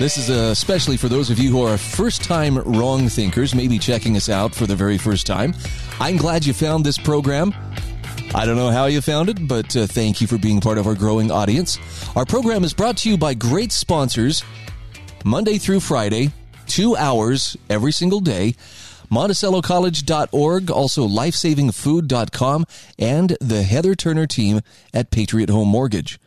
This is especially for those of you who are first-time wrong thinkers, maybe checking us out for the very first time. I'm glad you found this program. I don't know how you found it, but thank you for being part of our growing audience. Our program is brought to you by great sponsors, Monday through Friday, 2 hours every single day, MonticelloCollege.org, also LifesavingFood.com, and the Heather Turner team at Patriot Home Mortgage.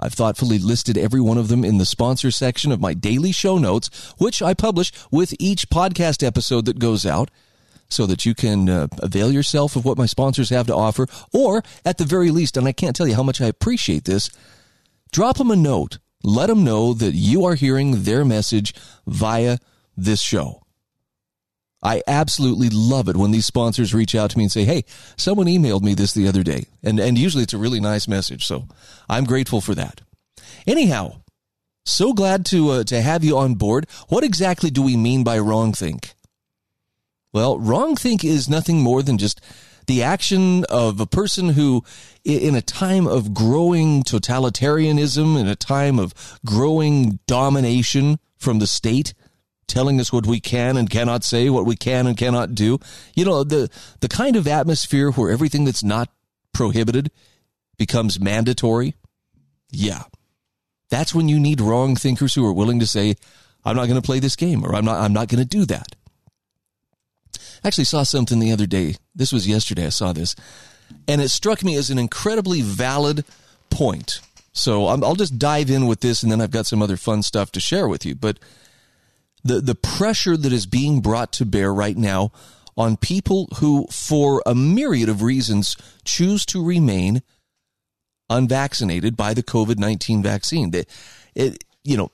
I've thoughtfully listed every one of them in the sponsor section of my daily show notes, which I publish with each podcast episode that goes out, so that you can avail yourself of what my sponsors have to offer, or at the very least, and I can't tell you how much I appreciate this, drop them a note. Let them know that you are hearing their message via this show. I absolutely love it when these sponsors reach out to me and say, hey, someone emailed me this the other day. And usually it's a really nice message, so I'm grateful for that. Anyhow, so glad to have you on board. What exactly do we mean by wrong think? Well, wrong think is nothing more than just the action of a person who, in a time of growing totalitarianism, in a time of growing domination from the state, telling us what we can and cannot say, what we can and cannot do. You know, the kind of atmosphere where everything that's not prohibited becomes mandatory. Yeah, that's when you need wrong thinkers who are willing to say, I'm not going to play this game, or I'm not going to do that. I actually saw something the other day. This was yesterday. I saw this, and it struck me as an incredibly valid point. So I'll just dive in with this, and then I've got some other fun stuff to share with you. But the pressure that is being brought to bear right now on people who, for a myriad of reasons, choose to remain unvaccinated by the COVID-19 vaccine.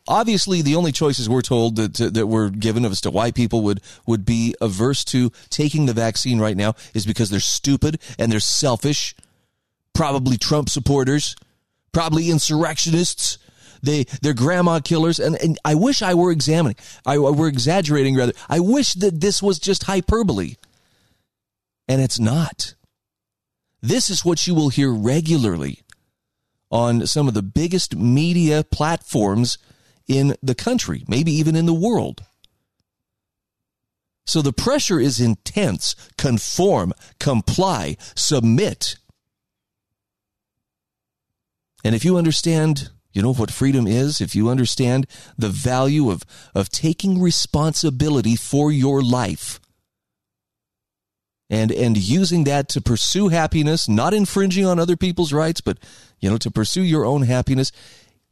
Obviously, the only choices we're told that were given as to why people would be averse to taking the vaccine right now is because they're stupid and they're selfish, probably Trump supporters, probably insurrectionists. They're grandma killers, and I wish I were exaggerating. I wish that this was just hyperbole, and it's not. This is what you will hear regularly on some of the biggest media platforms in the country, maybe even in the world. So the pressure is intense. Conform, comply, submit. And if you understand, you know what freedom is? If you understand the value of taking responsibility for your life and using that to pursue happiness, not infringing on other people's rights, but, you know, to pursue your own happiness,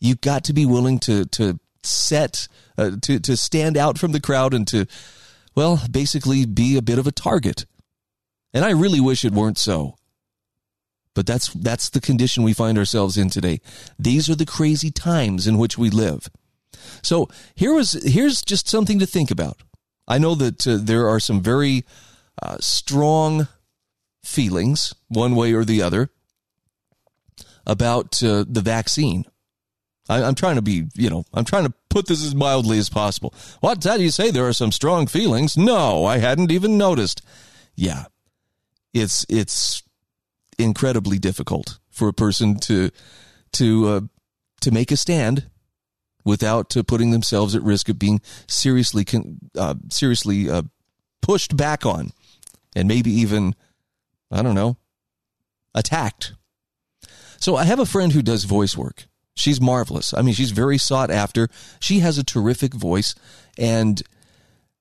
you've got to be willing to stand out from the crowd and to, well, basically be a bit of a target. And I really wish it weren't so. But that's the condition we find ourselves in today. These are the crazy times in which we live. So here's just something to think about. I know that there are some very strong feelings, one way or the other, about the vaccine. I'm trying to put this as mildly as possible. What? How do you say there are some strong feelings? No, I hadn't even noticed. Yeah, it's incredibly difficult for a person to make a stand without putting themselves at risk of being seriously pushed back on, and maybe even, I don't know, attacked. So I have a friend who does voice work. She's marvelous. I mean, she's very sought after. She has a terrific voice, and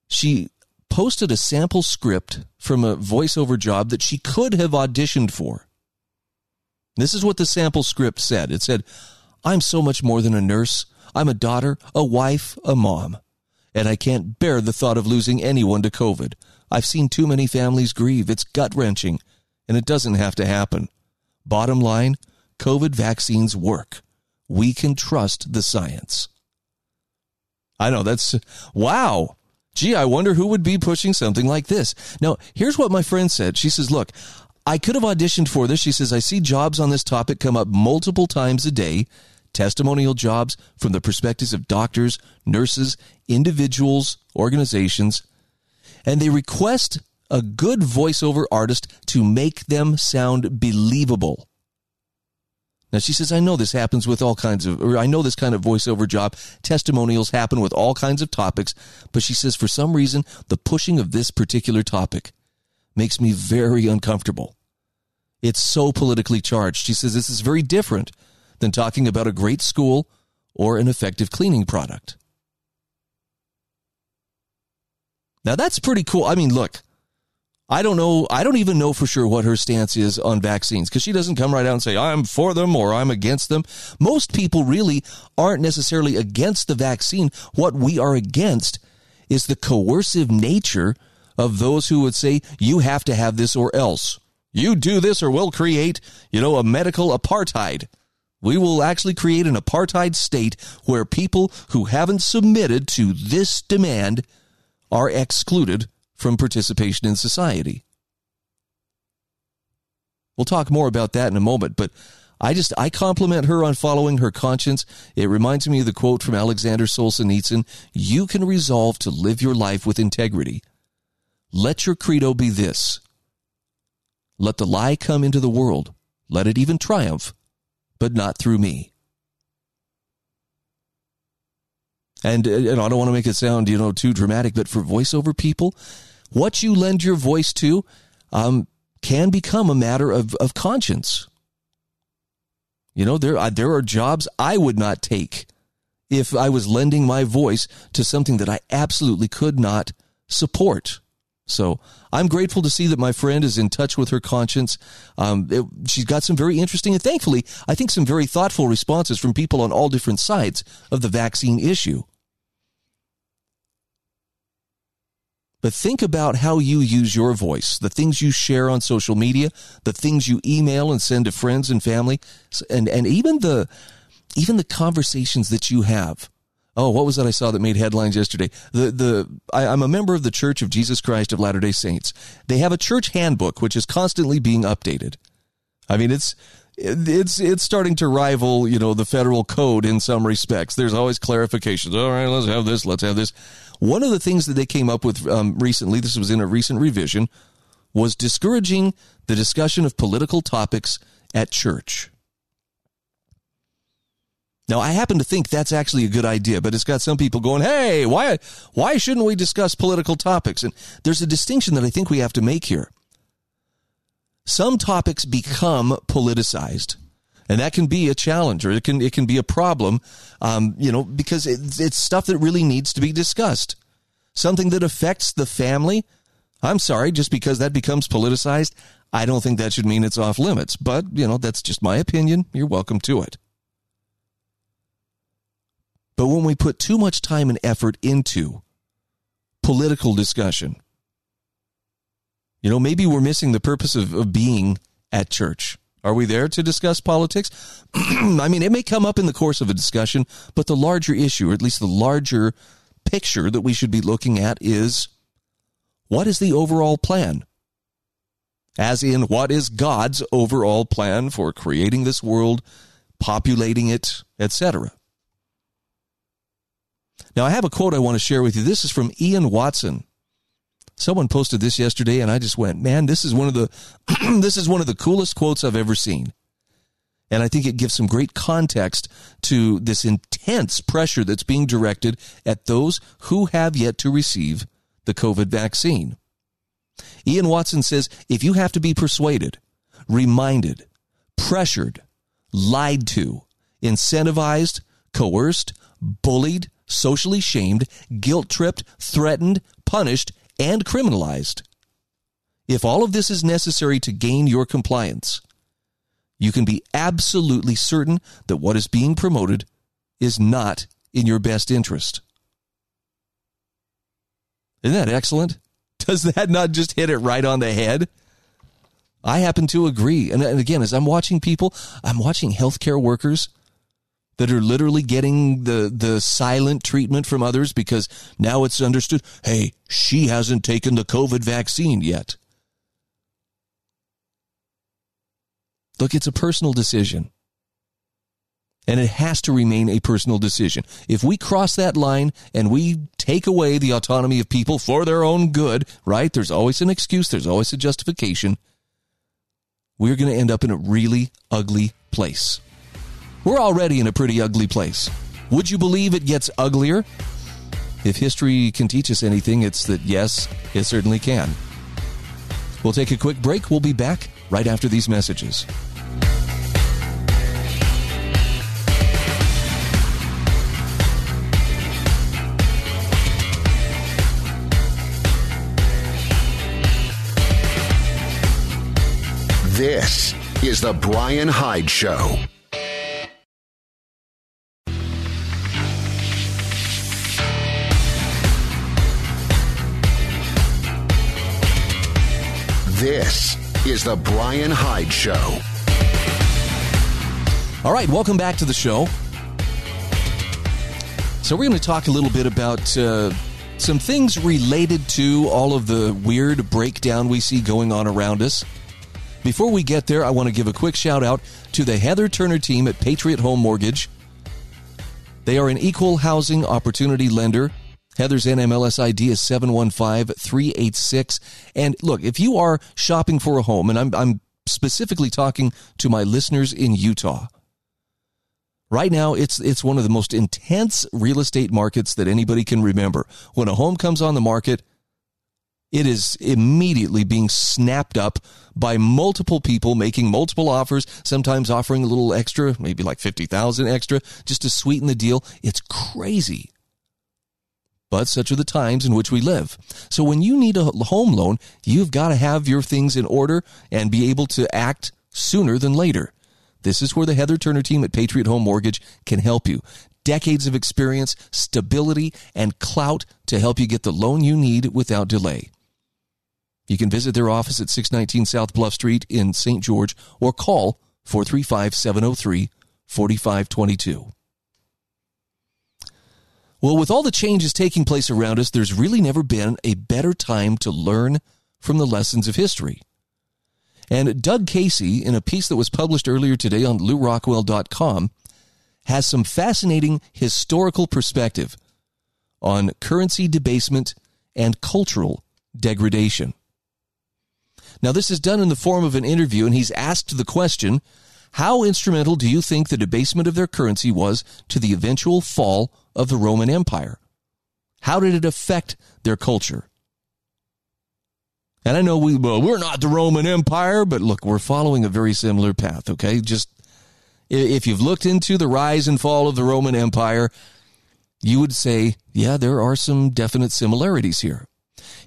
she posted a sample script from a voiceover job that she could have auditioned for. This is what the sample script said. It said, I'm so much more than a nurse. I'm a daughter, a wife, a mom, and I can't bear the thought of losing anyone to COVID. I've seen too many families grieve. It's gut-wrenching, and it doesn't have to happen. Bottom line, COVID vaccines work. We can trust the science. I know that's wow. Gee, I wonder who would be pushing something like this. Now, here's what my friend said. She says, look, I could have auditioned for this. She says, I see jobs on this topic come up multiple times a day. Testimonial jobs from the perspectives of doctors, nurses, individuals, organizations. And they request a good voiceover artist to make them sound believable. Now, she says, I know this happens with all kinds of, or I know this kind of voiceover job. Testimonials happen with all kinds of topics. But she says, for some reason, the pushing of this particular topic makes me very uncomfortable. It's so politically charged. She says, this is very different than talking about a great school or an effective cleaning product. Now, that's pretty cool. I mean, look, I don't know. I don't even know for sure what her stance is on vaccines because she doesn't come right out and say, I'm for them or I'm against them. Most people really aren't necessarily against the vaccine. What we are against is the coercive nature of those who would say, you have to have this or else. You do this or we'll create, a medical apartheid. We will actually create an apartheid state where people who haven't submitted to this demand are excluded from participation in society. We'll talk more about that in a moment, but I compliment her on following her conscience. It reminds me of the quote from Alexander Solzhenitsyn, you can resolve to live your life with integrity. Let your credo be this. Let the lie come into the world. Let it even triumph, but not through me. And I don't want to make it sound, too dramatic, but for voiceover people, what you lend your voice to can become a matter of conscience. There are jobs I would not take if I was lending my voice to something that I absolutely could not support. So I'm grateful to see that my friend is in touch with her conscience. She's got some very interesting and thankfully, I think some very thoughtful responses from people on all different sides of the vaccine issue. But think about how you use your voice, the things you share on social media, the things you email and send to friends and family, and even the conversations that you have. Oh, what was that I saw that made headlines yesterday? I'm a member of the Church of Jesus Christ of Latter-day Saints. They have a church handbook, which is constantly being updated. I mean, it's starting to rival, the federal code in some respects. There's always clarifications. All right, let's have this, let's have this. One of the things that they came up with recently, this was in a recent revision, was discouraging the discussion of political topics at church. Now, I happen to think that's actually a good idea, but it's got some people going, hey, why shouldn't we discuss political topics? And there's a distinction that I think we have to make here. Some topics become politicized, and that can be a challenge or it can be a problem, because it's stuff that really needs to be discussed. Something that affects the family. I'm sorry, just because that becomes politicized, I don't think that should mean it's off limits. But, that's just my opinion. You're welcome to it. But when we put too much time and effort into political discussion, maybe we're missing the purpose of being at church. Are we there to discuss politics? I mean, it may come up in the course of a discussion, but the larger issue, or at least the larger picture that we should be looking at is, what is the overall plan? As in, what is God's overall plan for creating this world, populating it, etc.? Now, I have a quote I want to share with you. This is from Ian Watson. Someone posted this yesterday, and I just went, man, this is one of the coolest quotes I've ever seen. And I think it gives some great context to this intense pressure that's being directed at those who have yet to receive the COVID vaccine. Ian Watson says, if you have to be persuaded, reminded, pressured, lied to, incentivized, coerced, bullied, socially shamed, guilt-tripped, threatened, punished, and criminalized. If all of this is necessary to gain your compliance, you can be absolutely certain that what is being promoted is not in your best interest. Isn't that excellent? Does that not just hit it right on the head? I happen to agree. And again, as I'm watching healthcare workers that are literally getting the silent treatment from others because now it's understood, hey, she hasn't taken the COVID vaccine yet. Look, it's a personal decision. And it has to remain a personal decision. If we cross that line and we take away the autonomy of people for their own good, right? There's always an excuse. There's always a justification. We're going to end up in a really ugly place. We're already in a pretty ugly place. Would you believe it gets uglier? If history can teach us anything, it's that, yes, it certainly can. We'll take a quick break. We'll be back right after these messages. This is the Brian Hyde Show. This is the Brian Hyde Show. All right, welcome back to the show. So we're going to talk a little bit about some things related to all of the weird breakdown we see going on around us. Before we get there, I want to give a quick shout out to the Heather Turner team at Patriot Home Mortgage. They are an equal housing opportunity lender. Heather's NMLS ID is 715386. And look, if you are shopping for a home, and I'm specifically talking to my listeners in Utah, right now it's one of the most intense real estate markets that anybody can remember. When a home comes on the market, it is immediately being snapped up by multiple people making multiple offers, sometimes offering a little extra, maybe like $50,000 extra, just to sweeten the deal. It's crazy. But such are the times in which we live. So when you need a home loan, you've got to have your things in order and be able to act sooner than later. This is where the Heather Turner team at Patriot Home Mortgage can help you. Decades of experience, stability, and clout to help you get the loan you need without delay. You can visit their office at 619 South Bluff Street in St. George or call 435-703-4522. Well, with all the changes taking place around us, there's really never been a better time to learn from the lessons of history. And Doug Casey, in a piece that was published earlier today on LewRockwell.com, has some fascinating historical perspective on currency debasement and cultural degradation. Now, this is done in the form of an interview, and he's asked the question, how instrumental do you think the debasement of their currency was to the eventual fall of the Roman Empire? How did it affect their culture? And I know we're not the Roman Empire, but look, we're following a very similar path, okay? Just if you've looked into the rise and fall of the Roman Empire, you would say, yeah, there are some definite similarities here.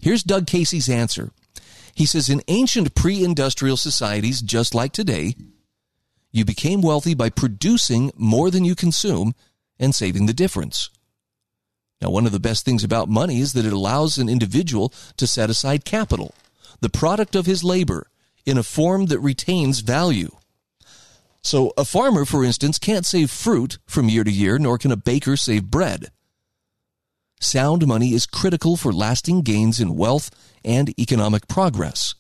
Here's Doug Casey's answer. He says, in ancient pre-industrial societies, just like today, you became wealthy by producing more than you consume and saving the difference. Now, one of the best things about money is that it allows an individual to set aside capital, the product of his labor, in a form that retains value. So a farmer, for instance, can't save fruit from year to year, nor can a baker save bread. Sound money is critical for lasting gains in wealth and economic progress.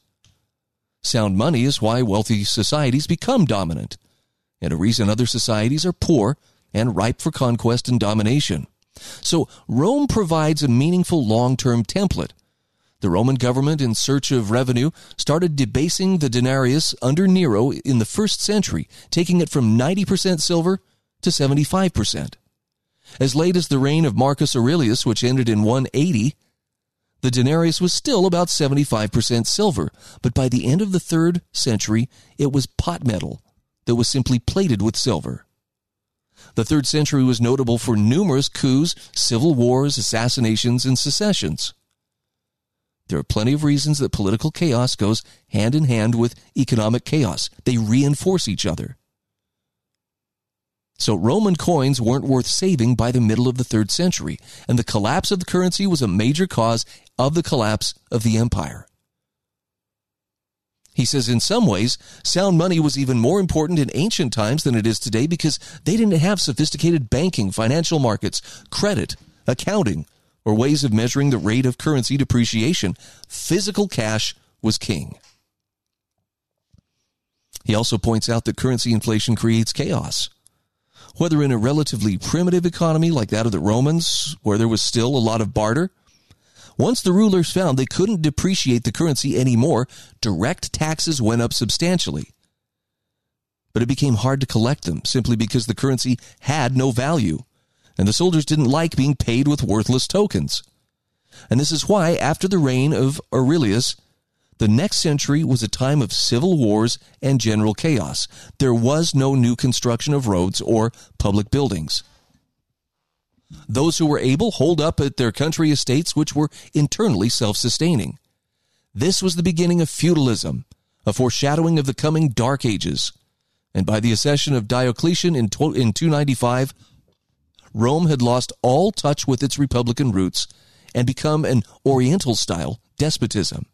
Sound money is why wealthy societies become dominant, and a reason other societies are poor and ripe for conquest and domination. So Rome provides a meaningful long-term template. The Roman government, in search of revenue, started debasing the denarius under Nero in the first century, taking it from 90% silver to 75%. As late as the reign of Marcus Aurelius, which ended in 180, the denarius was still about 75% silver, but by the end of the 3rd century, it was pot metal that was simply plated with silver. The 3rd century was notable for numerous coups, civil wars, assassinations, and secessions. There are plenty of reasons that political chaos goes hand in hand with economic chaos. They reinforce each other. So Roman coins weren't worth saving by the middle of the 3rd century, and the collapse of the currency was a major cause of the collapse of the empire. He says, in some ways, sound money was even more important in ancient times than it is today because they didn't have sophisticated banking, financial markets, credit, accounting, or ways of measuring the rate of currency depreciation. Physical cash was king. He also points out that currency inflation creates chaos. Whether in a relatively primitive economy like that of the Romans, where there was still a lot of barter, once the rulers found they couldn't depreciate the currency anymore, direct taxes went up substantially. But it became hard to collect them simply because the currency had no value, and the soldiers didn't like being paid with worthless tokens. And this is why, after the reign of Aurelius, the next century was a time of civil wars and general chaos. There was no new construction of roads or public buildings. Those who were able holed up at their country estates, which were internally self-sustaining. This was the beginning of feudalism, a foreshadowing of the coming Dark Ages. And by the accession of Diocletian in 295, Rome had lost all touch with its republican roots and become an Oriental-style despotism.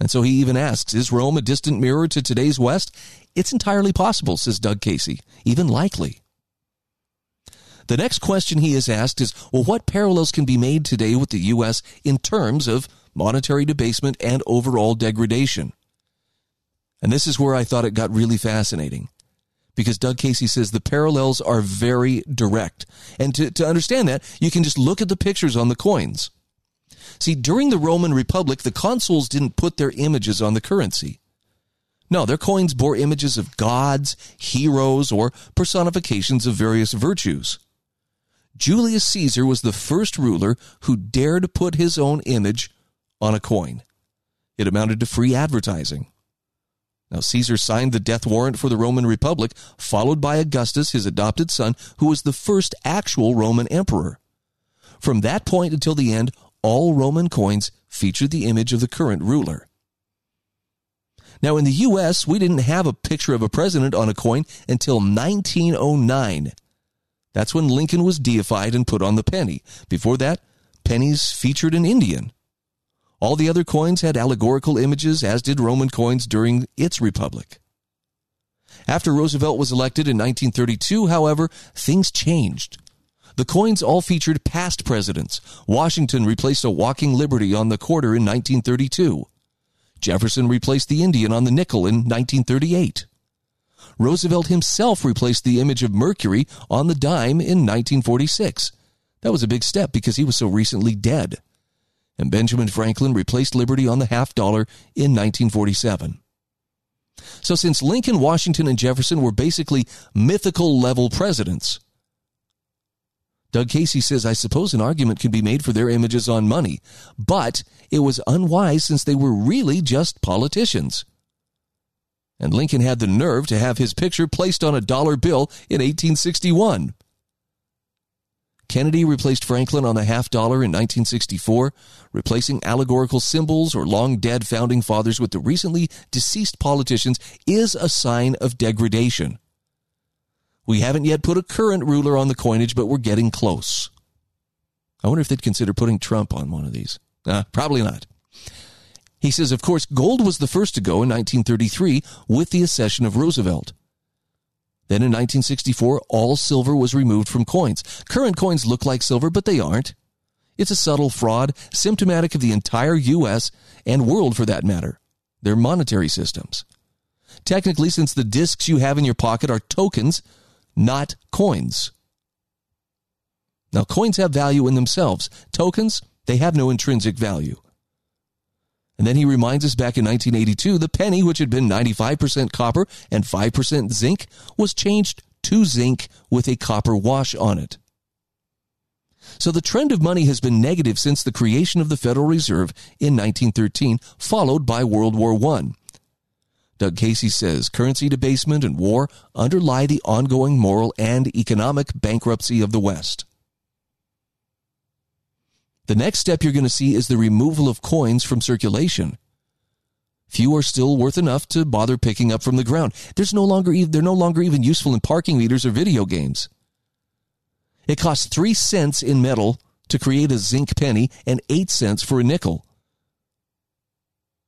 And so he even asks, is Rome a distant mirror to today's West? It's entirely possible, says Doug Casey, even likely. The next question he is asked is, well, what parallels can be made today with the U.S. in terms of monetary debasement and overall degradation? And this is where I thought it got really fascinating, because Doug Casey says the parallels are very direct. And to understand that, you can just look at the pictures on the coins. See, during the Roman Republic, the consuls didn't put their images on the currency. No, their coins bore images of gods, heroes, or personifications of various virtues. Julius Caesar was the first ruler who dared put his own image on a coin. It amounted to free advertising. Now, Caesar signed the death warrant for the Roman Republic, followed by Augustus, his adopted son, who was the first actual Roman emperor. From that point until the end, all Roman coins featured the image of the current ruler. Now, in the U.S., we didn't have a picture of a president on a coin until 1909. That's when Lincoln was deified and put on the penny. Before that, pennies featured an Indian. All the other coins had allegorical images, as did Roman coins during its republic. After Roosevelt was elected in 1932, however, things changed. The coins all featured past presidents. Washington replaced a walking liberty on the quarter in 1932. Jefferson replaced the Indian on the nickel in 1938. Roosevelt himself replaced the image of Mercury on the dime in 1946. That was a big step because he was so recently dead. And Benjamin Franklin replaced liberty on the half dollar in 1947. So since Lincoln, Washington, and Jefferson were basically mythical-level presidents, Doug Casey says, I suppose an argument could be made for their images on money, but it was unwise since they were really just politicians. And Lincoln had the nerve to have his picture placed on a dollar bill in 1861. Kennedy replaced Franklin on the half dollar in 1964, replacing allegorical symbols or long-dead founding fathers with the recently deceased politicians is a sign of degradation. We haven't yet put a current ruler on the coinage, but we're getting close. I wonder if they'd consider putting Trump on one of these. Probably not. He says, of course, gold was the first to go in 1933 with the accession of Roosevelt. Then in 1964, all silver was removed from coins. Current coins look like silver, but they aren't. It's a subtle fraud, symptomatic of the entire U.S. and world for that matter, their monetary systems. Technically, since the discs you have in your pocket are tokens, not coins. Now, coins have value in themselves. Tokens, they have no intrinsic value. And then he reminds us back in 1982, the penny, which had been 95% copper and 5% zinc, was changed to zinc with a copper wash on it. So the trend of money has been negative since the creation of the Federal Reserve in 1913, followed by World War I. Doug Casey says currency debasement and war underlie the ongoing moral and economic bankruptcy of the West. The next step you're going to see is the removal of coins from circulation. Few are still worth enough to bother picking up from the ground. They're no longer even useful in parking meters or video games. It costs 3 cents in metal to create a zinc penny and 8 cents for a nickel.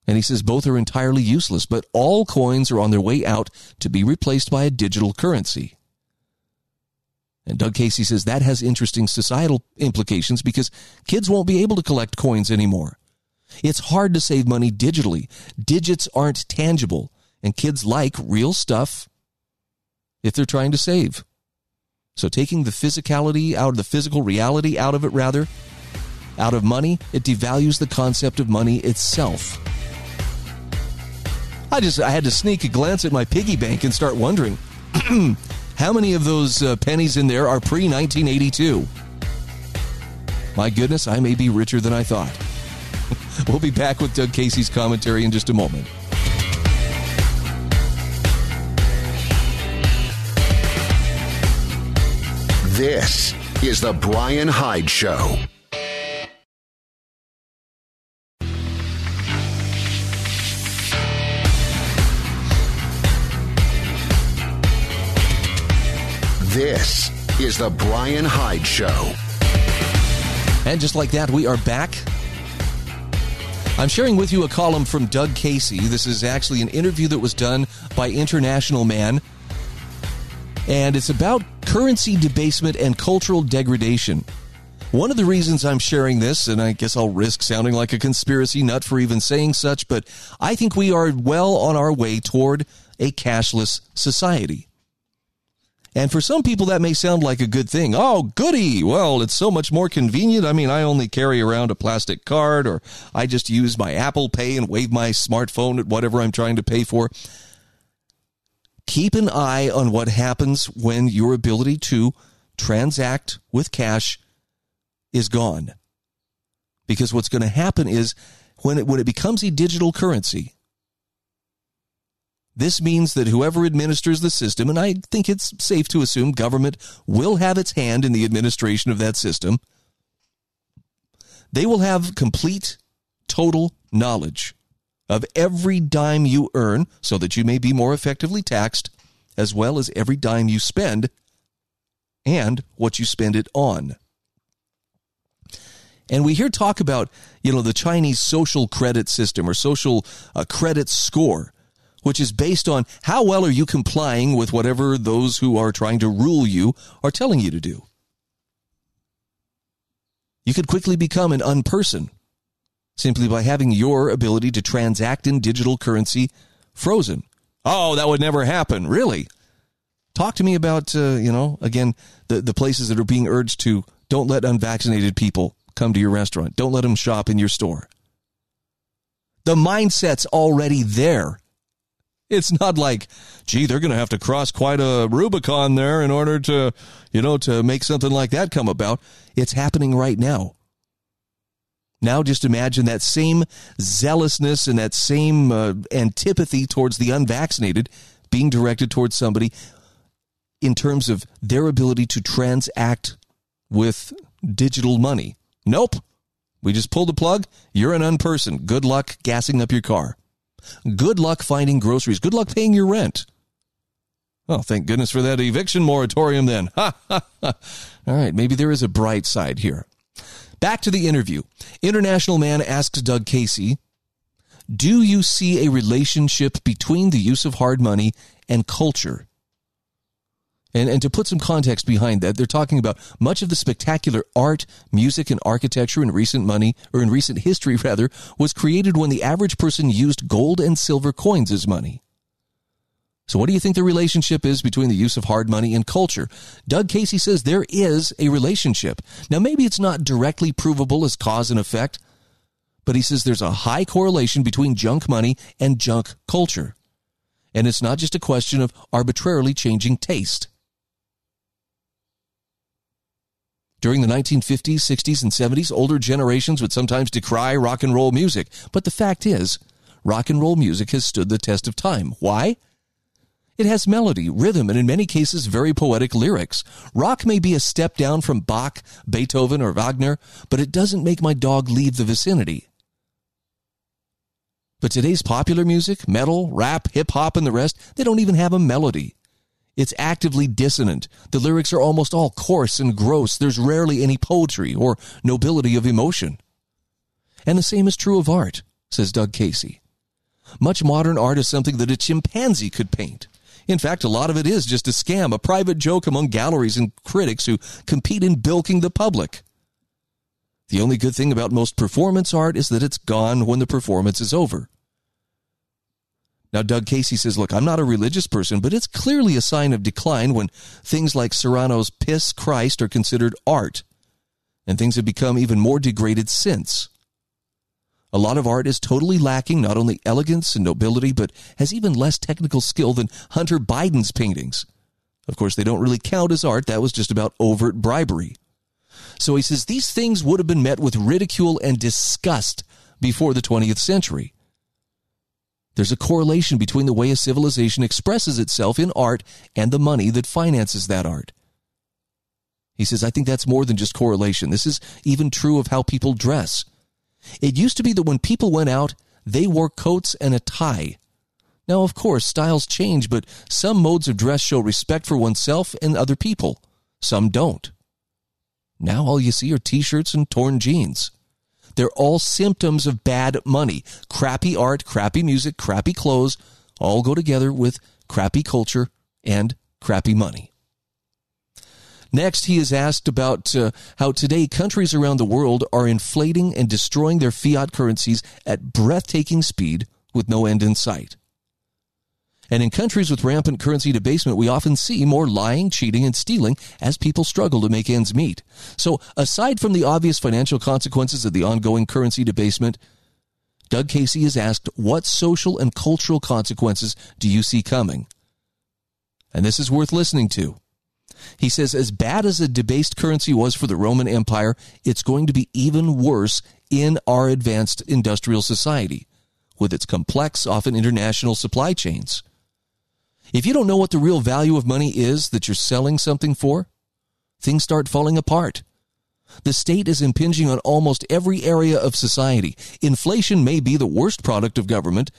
And he says both are entirely useless, but all coins are on their way out to be replaced by a digital currency. And Doug Casey says that has interesting societal implications because kids won't be able to collect coins anymore. It's hard to save money digitally. Digits aren't tangible, and kids like real stuff if they're trying to save. So taking the physicality out of the physical reality out of it, rather, out of money, it devalues the concept of money itself. I had to sneak a glance at my piggy bank and start wondering how many of those pennies in there are pre-1982. My goodness, I may be richer than I thought. We'll be back with Doug Casey's commentary in just a moment. This is the Brian Hyde Show. This is the Brian Hyde Show. And just like that, we are back. I'm sharing with you a column from Doug Casey. This is actually an interview that was done by International Man. And it's about currency debasement and cultural degradation. One of the reasons I'm sharing this, and I guess I'll risk sounding like a conspiracy nut for even saying such, but I think we are well on our way toward a cashless society. And for some people, that may sound like a good thing. Oh, goody. Well, it's so much more convenient. I mean, I only carry around a plastic card, or I just use my Apple Pay and wave my smartphone at whatever I'm trying to pay for. Keep an eye on what happens when your ability to transact with cash is gone. Because what's going to happen is when it becomes a digital currency, this means that whoever administers the system, and I think it's safe to assume government will have its hand in the administration of that system, they will have complete, total knowledge of every dime you earn so that you may be more effectively taxed, as well as every dime you spend and what you spend it on. And we hear talk about, the Chinese social credit system or social credit score, which is based on how well are you complying with whatever those who are trying to rule you are telling you to do. You could quickly become an unperson simply by having your ability to transact in digital currency frozen. Oh, that would never happen. Really? Talk to me about, again, the places that are being urged to don't let unvaccinated people come to your restaurant. Don't let them shop in your store. The mindset's already there. It's not like, gee, they're going to have to cross quite a Rubicon there in order to, to make something like that come about. It's happening right now. Now just imagine that same zealousness and that same antipathy towards the unvaccinated being directed towards somebody in terms of their ability to transact with digital money. Nope. We just pulled the plug. You're an unperson. Good luck gassing up your car. Good luck finding groceries. Good luck paying your rent. Well, thank goodness for that eviction moratorium then. Ha, ha, ha. All right, maybe there is a bright side here. Back to the interview. International Man asks Doug Casey, do you see a relationship between the use of hard money and culture? And to put some context behind that, they're talking about much of the spectacular art, music, and architecture in recent history, rather, was created when the average person used gold and silver coins as money. So what do you think the relationship is between the use of hard money and culture? Doug Casey says there is a relationship. Now, maybe it's not directly provable as cause and effect, but he says there's a high correlation between junk money and junk culture. And it's not just a question of arbitrarily changing taste. During the 1950s, 60s, and 70s, older generations would sometimes decry rock and roll music. But the fact is, rock and roll music has stood the test of time. Why? It has melody, rhythm, and in many cases, very poetic lyrics. Rock may be a step down from Bach, Beethoven, or Wagner, but it doesn't make my dog leave the vicinity. But today's popular music, metal, rap, hip-hop, and the rest, they don't even have a melody. It's actively dissonant. The lyrics are almost all coarse and gross. There's rarely any poetry or nobility of emotion. And the same is true of art, says Doug Casey. Much modern art is something that a chimpanzee could paint. In fact, a lot of it is just a scam, a private joke among galleries and critics who compete in bilking the public. The only good thing about most performance art is that it's gone when the performance is over. Now, Doug Casey says, look, I'm not a religious person, but it's clearly a sign of decline when things like Serrano's Piss Christ are considered art, and things have become even more degraded since. A lot of art is totally lacking not only elegance and nobility, but has even less technical skill than Hunter Biden's paintings. Of course, they don't really count as art. That was just about overt bribery. So he says these things would have been met with ridicule and disgust before the 20th century. There's a correlation between the way a civilization expresses itself in art and the money that finances that art. He says, I think that's more than just correlation. This is even true of how people dress. It used to be that when people went out, they wore coats and a tie. Now, of course, styles change, but some modes of dress show respect for oneself and other people. Some don't. Now all you see are T-shirts and torn jeans. They're all symptoms of bad money. Crappy art, crappy music, crappy clothes all go together with crappy culture and crappy money. Next, he is asked about how today countries around the world are inflating and destroying their fiat currencies at breathtaking speed with no end in sight. And in countries with rampant currency debasement, we often see more lying, cheating, and stealing as people struggle to make ends meet. So aside from the obvious financial consequences of the ongoing currency debasement, Doug Casey is asked, what social and cultural consequences do you see coming? And this is worth listening to. He says, as bad as a debased currency was for the Roman Empire, it's going to be even worse in our advanced industrial society, with its complex, often international supply chains. If you don't know what the real value of money is that you're selling something for, things start falling apart. The state is impinging on almost every area of society. Inflation may be the worst product of government,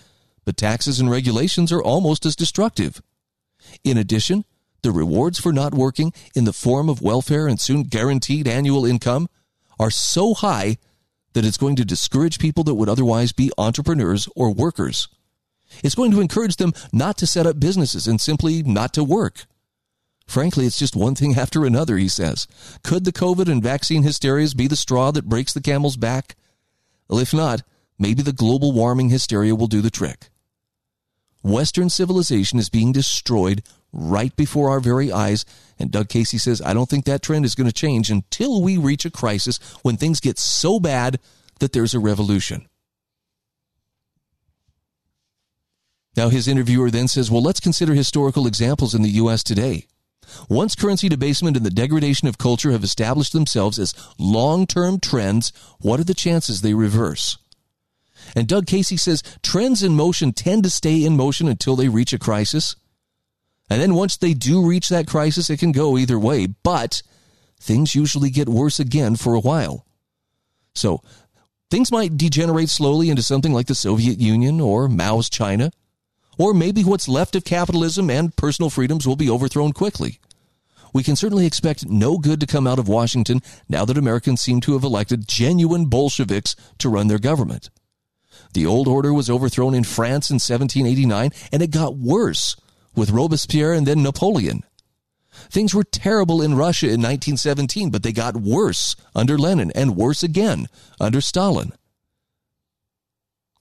but taxes and regulations are almost as destructive. In addition, the rewards for not working in the form of welfare and soon guaranteed annual income are so high that it's going to discourage people that would otherwise be entrepreneurs or workers. It's going to encourage them not to set up businesses and simply not to work. Frankly, it's just one thing after another, he says. Could the COVID and vaccine hysterias be the straw that breaks the camel's back? Well, if not, maybe the global warming hysteria will do the trick. Western civilization is being destroyed right before our very eyes, and Doug Casey says, I don't think that trend is going to change until we reach a crisis when things get so bad that there's a revolution. Now, his interviewer then says, well, let's consider historical examples in the U.S. today. Once currency debasement and the degradation of culture have established themselves as long-term trends, what are the chances they reverse? And Doug Casey says, trends in motion tend to stay in motion until they reach a crisis. And then once they do reach that crisis, it can go either way. But things usually get worse again for a while. So things might degenerate slowly into something like the Soviet Union or Mao's China. Or maybe what's left of capitalism and personal freedoms will be overthrown quickly. We can certainly expect no good to come out of Washington now that Americans seem to have elected genuine Bolsheviks to run their government. The old order was overthrown in France in 1789, and it got worse with Robespierre and then Napoleon. Things were terrible in Russia in 1917, but they got worse under Lenin and worse again under Stalin.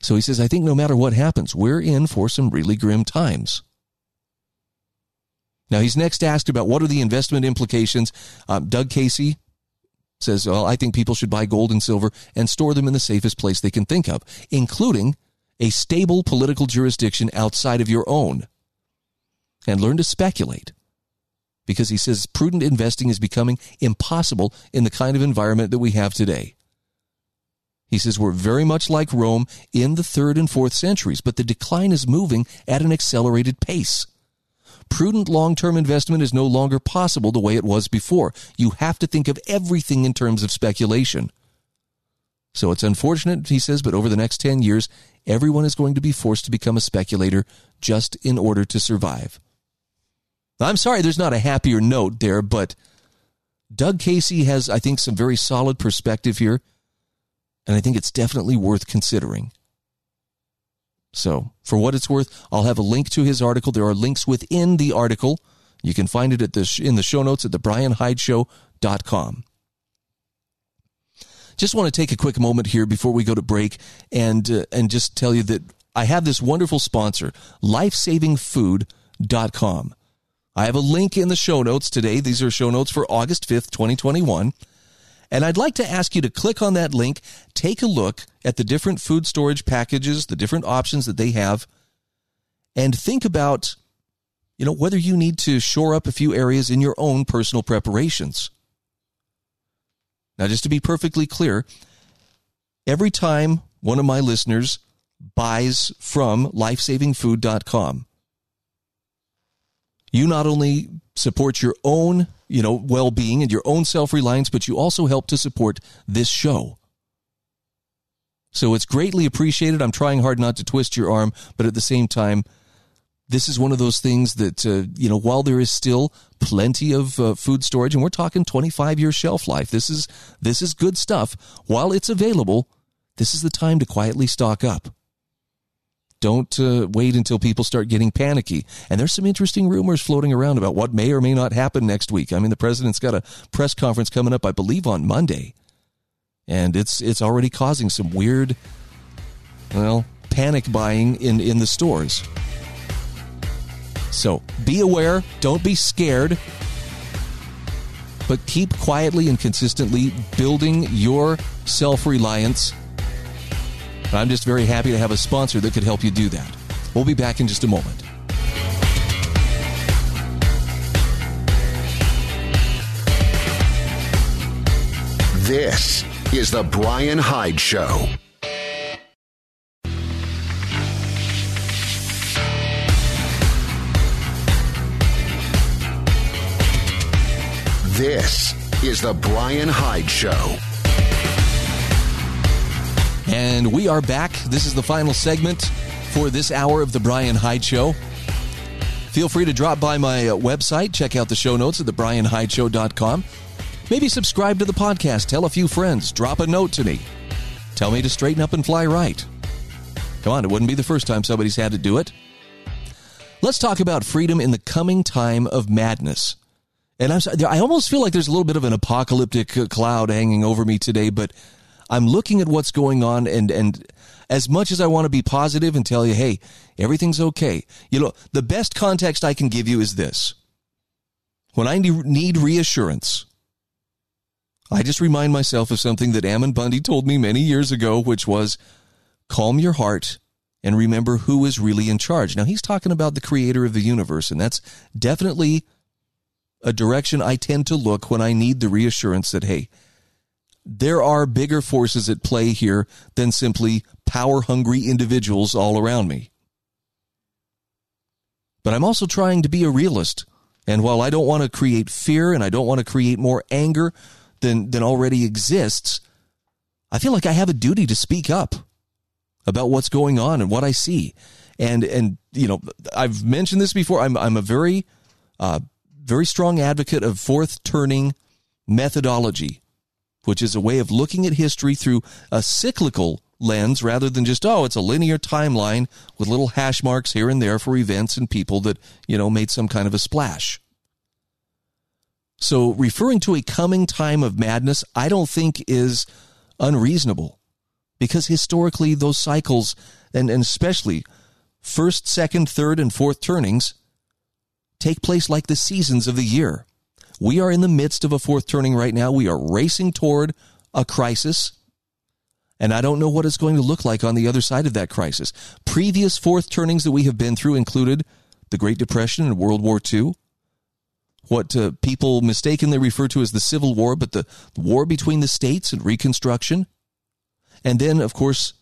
So he says, I think no matter what happens, we're in for some really grim times. Now, he's next asked about what are the investment implications. Doug Casey says, well, I think people should buy gold and silver and store them in the safest place they can think of, including a stable political jurisdiction outside of your own. And learn to speculate, because he says prudent investing is becoming impossible in the kind of environment that we have today. He says we're very much like Rome in the 3rd and 4th centuries, but the decline is moving at an accelerated pace. Prudent long-term investment is no longer possible the way it was before. You have to think of everything in terms of speculation. So it's unfortunate, he says, but over the next 10 years, everyone is going to be forced to become a speculator just in order to survive. I'm sorry there's not a happier note there, but Doug Casey has, I think, some very solid perspective here, and I think it's definitely worth considering. So for what it's worth, I'll have a link to his article. There are links within the article. You can find it at in the show notes at thebrianhydeshow.com. Just want to take a quick moment here before we go to break and just tell you that I have this wonderful sponsor, LifesavingFood.com. I have a link in the show notes today. These are show notes for August 5th, 2021. And I'd like to ask you to click on that link, take a look at the different food storage packages, the different options that they have, and think about, you know, whether you need to shore up a few areas in your own personal preparations. Now, just to be perfectly clear, every time one of my listeners buys from LifesavingFood.com, you not only support your own, you know, well-being and your own self-reliance, but you also help to support this show. So it's greatly appreciated. I'm trying hard not to twist your arm, but at the same time, this is one of those things that, you know, while there is still plenty of food storage, and we're talking 25-year shelf life, this is good stuff. While it's available, this is the time to quietly stock up. Don't wait until people start getting panicky. And there's some interesting rumors floating around about what may or may not happen next week. I mean, the president's got a press conference coming up, I believe, on Monday. And it's already causing some weird, well, panic buying in the stores. So be aware, don't be scared, but keep quietly and consistently building your self-reliance. And I'm just very happy to have a sponsor that could help you do that. We'll be back in just a moment. This is The Brian Hyde Show. This is The Brian Hyde Show. And we are back. This is the final segment for this hour of The Brian Hyde Show. Feel free to drop by my website. Check out the show notes at thebrianhydeshow.com. Maybe subscribe to the podcast. Tell a few friends. Drop a note to me. Tell me to straighten up and fly right. Come on, it wouldn't be the first time somebody's had to do it. Let's talk about freedom in the coming time of madness. And I almost feel like there's a little bit of an apocalyptic cloud hanging over me today, but I'm looking at what's going on, and as much as I want to be positive and tell you, hey, everything's okay, you know, the best context I can give you is this. When I need reassurance, I just remind myself of something that Ammon Bundy told me many years ago, which was, calm your heart and remember who is really in charge. Now, he's talking about the creator of the universe, and that's definitely a direction I tend to look when I need the reassurance that, hey, there are bigger forces at play here than simply power-hungry individuals all around me. But I'm also trying to be a realist. And while I don't want to create fear and I don't want to create more anger than already exists, I feel like I have a duty to speak up about what's going on and what I see. And you know, I've mentioned this before. I'm a very strong advocate of fourth turning methodology, which is a way of looking at history through a cyclical lens rather than just, oh, it's a linear timeline with little hash marks here and there for events and people that, you know, made some kind of a splash. So referring to a coming time of madness, I don't think is unreasonable, because historically those cycles, and especially first, second, third, and fourth turnings, take place like the seasons of the year. We are in the midst of a fourth turning right now. We are racing toward a crisis, and I don't know what it's going to look like on the other side of that crisis. Previous fourth turnings that we have been through included the Great Depression and World War II, what people mistakenly refer to as the Civil War, but the war between the states and Reconstruction, and then, of course,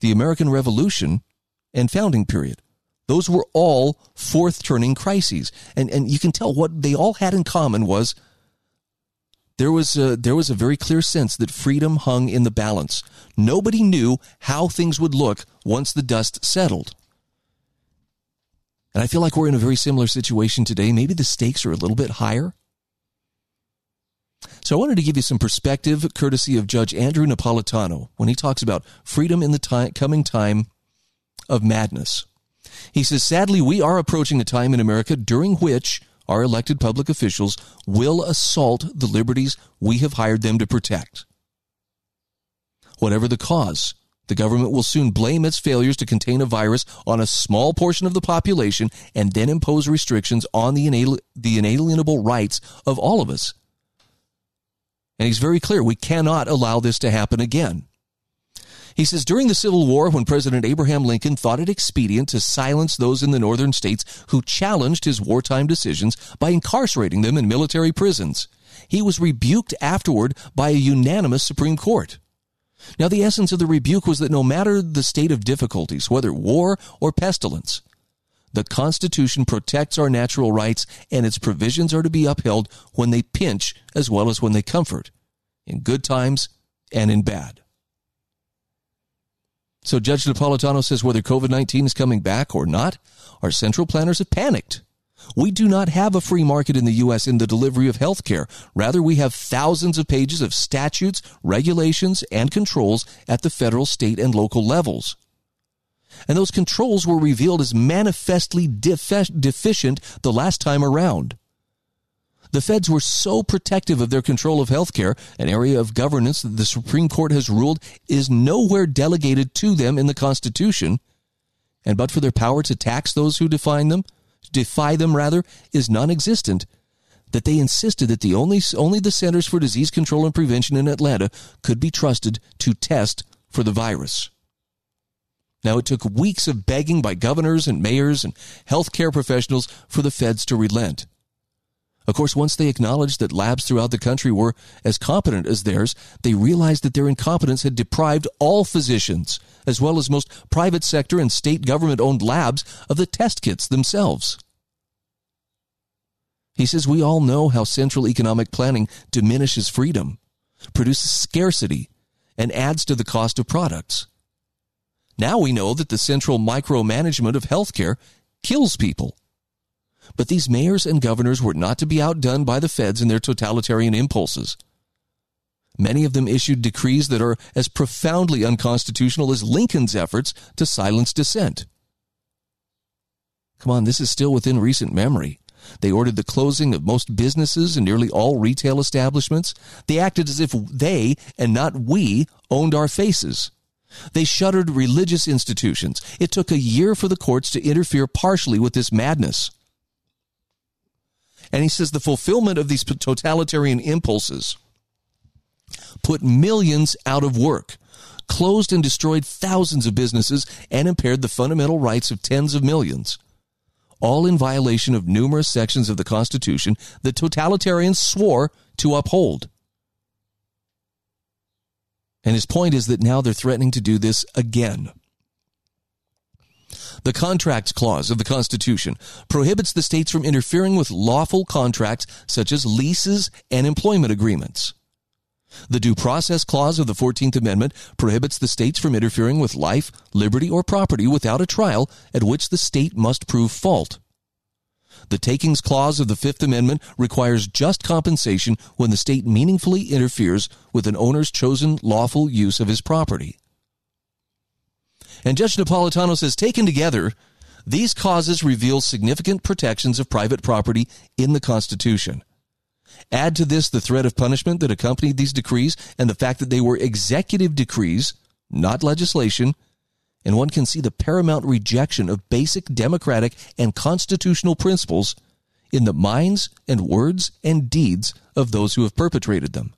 the American Revolution and Founding Period. Those were all fourth-turning crises, and you can tell what they all had in common was there was a very clear sense that freedom hung in the balance. Nobody knew how things would look once the dust settled, and I feel like we're in a very similar situation today. Maybe the stakes are a little bit higher. So I wanted to give you some perspective, courtesy of Judge Andrew Napolitano, when he talks about freedom in the coming time of madness. He says, sadly, we are approaching a time in America during which our elected public officials will assault the liberties we have hired them to protect. Whatever the cause, the government will soon blame its failures to contain a virus on a small portion of the population and then impose restrictions on the inalienable rights of all of us. And he's very clear, we cannot allow this to happen again. He says, during the Civil War, when President Abraham Lincoln thought it expedient to silence those in the northern states who challenged his wartime decisions by incarcerating them in military prisons, he was rebuked afterward by a unanimous Supreme Court. Now, the essence of the rebuke was that no matter the state of difficulties, whether war or pestilence, the Constitution protects our natural rights, and its provisions are to be upheld when they pinch as well as when they comfort, in good times and in bad. So Judge Napolitano says whether COVID-19 is coming back or not, our central planners have panicked. We do not have a free market in the U.S. in the delivery of health care. Rather, we have thousands of pages of statutes, regulations, and controls at the federal, state, and local levels. And those controls were revealed as manifestly deficient the last time around. The feds were so protective of their control of health care, an area of governance that the Supreme Court has ruled is nowhere delegated to them in the Constitution, and but for their power to tax those who defy them, is non-existent, that they insisted that the only the Centers for Disease Control and Prevention in Atlanta could be trusted to test for the virus. Now, it took weeks of begging by governors and mayors and healthcare professionals for the feds to relent. Of course, once they acknowledged that labs throughout the country were as competent as theirs, they realized that their incompetence had deprived all physicians, as well as most private sector and state government-owned labs, of the test kits themselves. He says, we all know how central economic planning diminishes freedom, produces scarcity, and adds to the cost of products. Now we know that the central micromanagement of healthcare kills people. But these mayors and governors were not to be outdone by the feds in their totalitarian impulses. Many of them issued decrees that are as profoundly unconstitutional as Lincoln's efforts to silence dissent. Come on, this is still within recent memory. They ordered the closing of most businesses and nearly all retail establishments. They acted as if they, and not we, owned our faces. They shuttered religious institutions. It took a year for the courts to interfere partially with this madness. And he says the fulfillment of these totalitarian impulses put millions out of work, closed and destroyed thousands of businesses, and impaired the fundamental rights of tens of millions, all in violation of numerous sections of the Constitution that totalitarians swore to uphold. And his point is that now they're threatening to do this again. The Contracts Clause of the Constitution prohibits the states from interfering with lawful contracts such as leases and employment agreements. The Due Process Clause of the 14th Amendment prohibits the states from interfering with life, liberty, or property without a trial at which the state must prove fault. The Takings Clause of the 5th Amendment requires just compensation when the state meaningfully interferes with an owner's chosen lawful use of his property. And Judge Napolitano says, taken together, these causes reveal significant protections of private property in the Constitution. Add to this the threat of punishment that accompanied these decrees and the fact that they were executive decrees, not legislation, and one can see the paramount rejection of basic democratic and constitutional principles in the minds and words and deeds of those who have perpetrated them.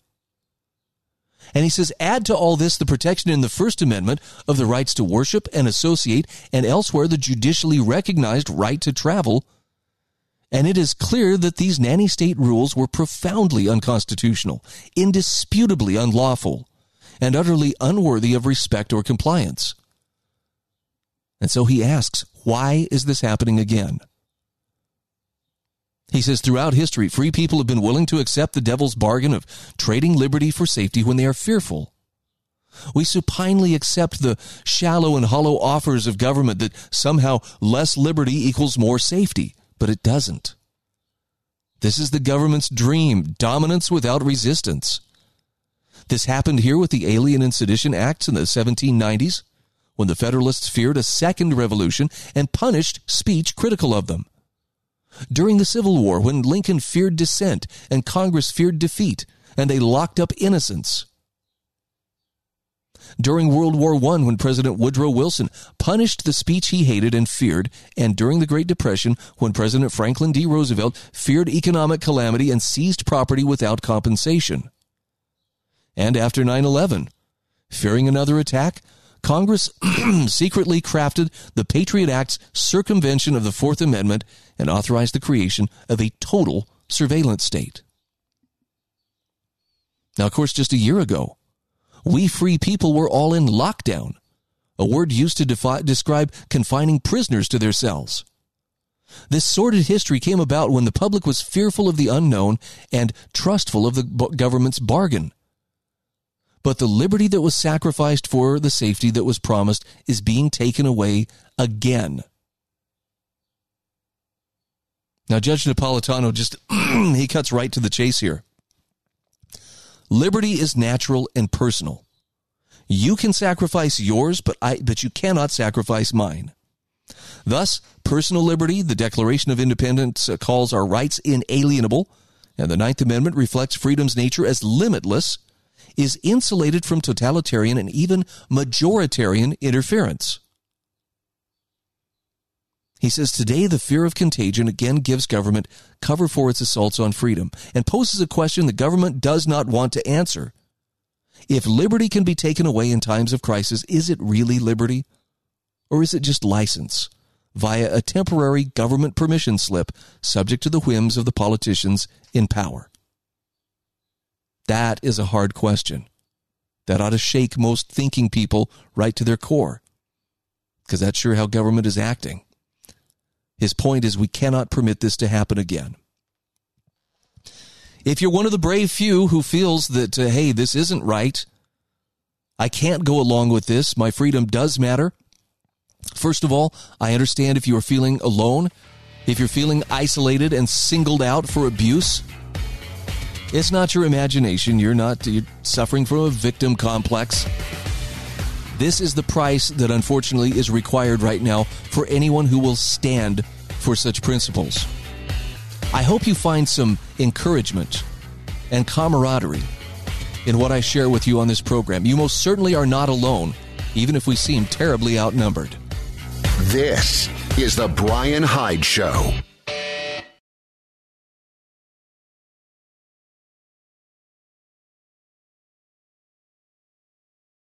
And he says, add to all this the protection in the First Amendment of the rights to worship and associate, and elsewhere the judicially recognized right to travel, and it is clear that these nanny state rules were profoundly unconstitutional, indisputably unlawful, and utterly unworthy of respect or compliance. And so he asks, why is this happening again? He says, throughout history, free people have been willing to accept the devil's bargain of trading liberty for safety when they are fearful. We supinely accept the shallow and hollow offers of government that somehow less liberty equals more safety, but it doesn't. This is the government's dream, dominance without resistance. This happened here with the Alien and Sedition Acts in the 1790s, when the Federalists feared a second revolution and punished speech critical of them. During the Civil War, when Lincoln feared dissent and Congress feared defeat, and they locked up innocents. During World War I, when President Woodrow Wilson punished the speech he hated and feared, and during the Great Depression, when President Franklin D. Roosevelt feared economic calamity and seized property without compensation. And after 9/11, fearing another attack, Congress secretly crafted the Patriot Act's circumvention of the Fourth Amendment and authorized the creation of a total surveillance state. Now, of course, just a year ago, we free people were all in lockdown, a word used to describe confining prisoners to their cells. This sordid history came about when the public was fearful of the unknown and trustful of the government's bargain. But the liberty that was sacrificed for the safety that was promised is being taken away again. Now, Judge Napolitano just, he cuts right to the chase here. Liberty is natural and personal. You can sacrifice yours, but you cannot sacrifice mine. Thus, personal liberty, the Declaration of Independence calls our rights inalienable, and the 9th Amendment reflects freedom's nature as limitless, is insulated from totalitarian and even majoritarian interference. He says, today the fear of contagion again gives government cover for its assaults on freedom and poses a question the government does not want to answer. If liberty can be taken away in times of crisis, is it really liberty? Or is it just license via a temporary government permission slip subject to the whims of the politicians in power? That is a hard question. That ought to shake most thinking people right to their core, because that's sure how government is acting. His point is we cannot permit this to happen again. If you're one of the brave few who feels that, hey, this isn't right, I can't go along with this, my freedom does matter. First of all, I understand if you are feeling alone, if you're feeling isolated and singled out for abuse. It's not your imagination. You're suffering from a victim complex. This is the price that unfortunately is required right now for anyone who will stand for such principles. I hope you find some encouragement and camaraderie in what I share with you on this program. You most certainly are not alone, even if we seem terribly outnumbered. This is the Brian Hyde Show.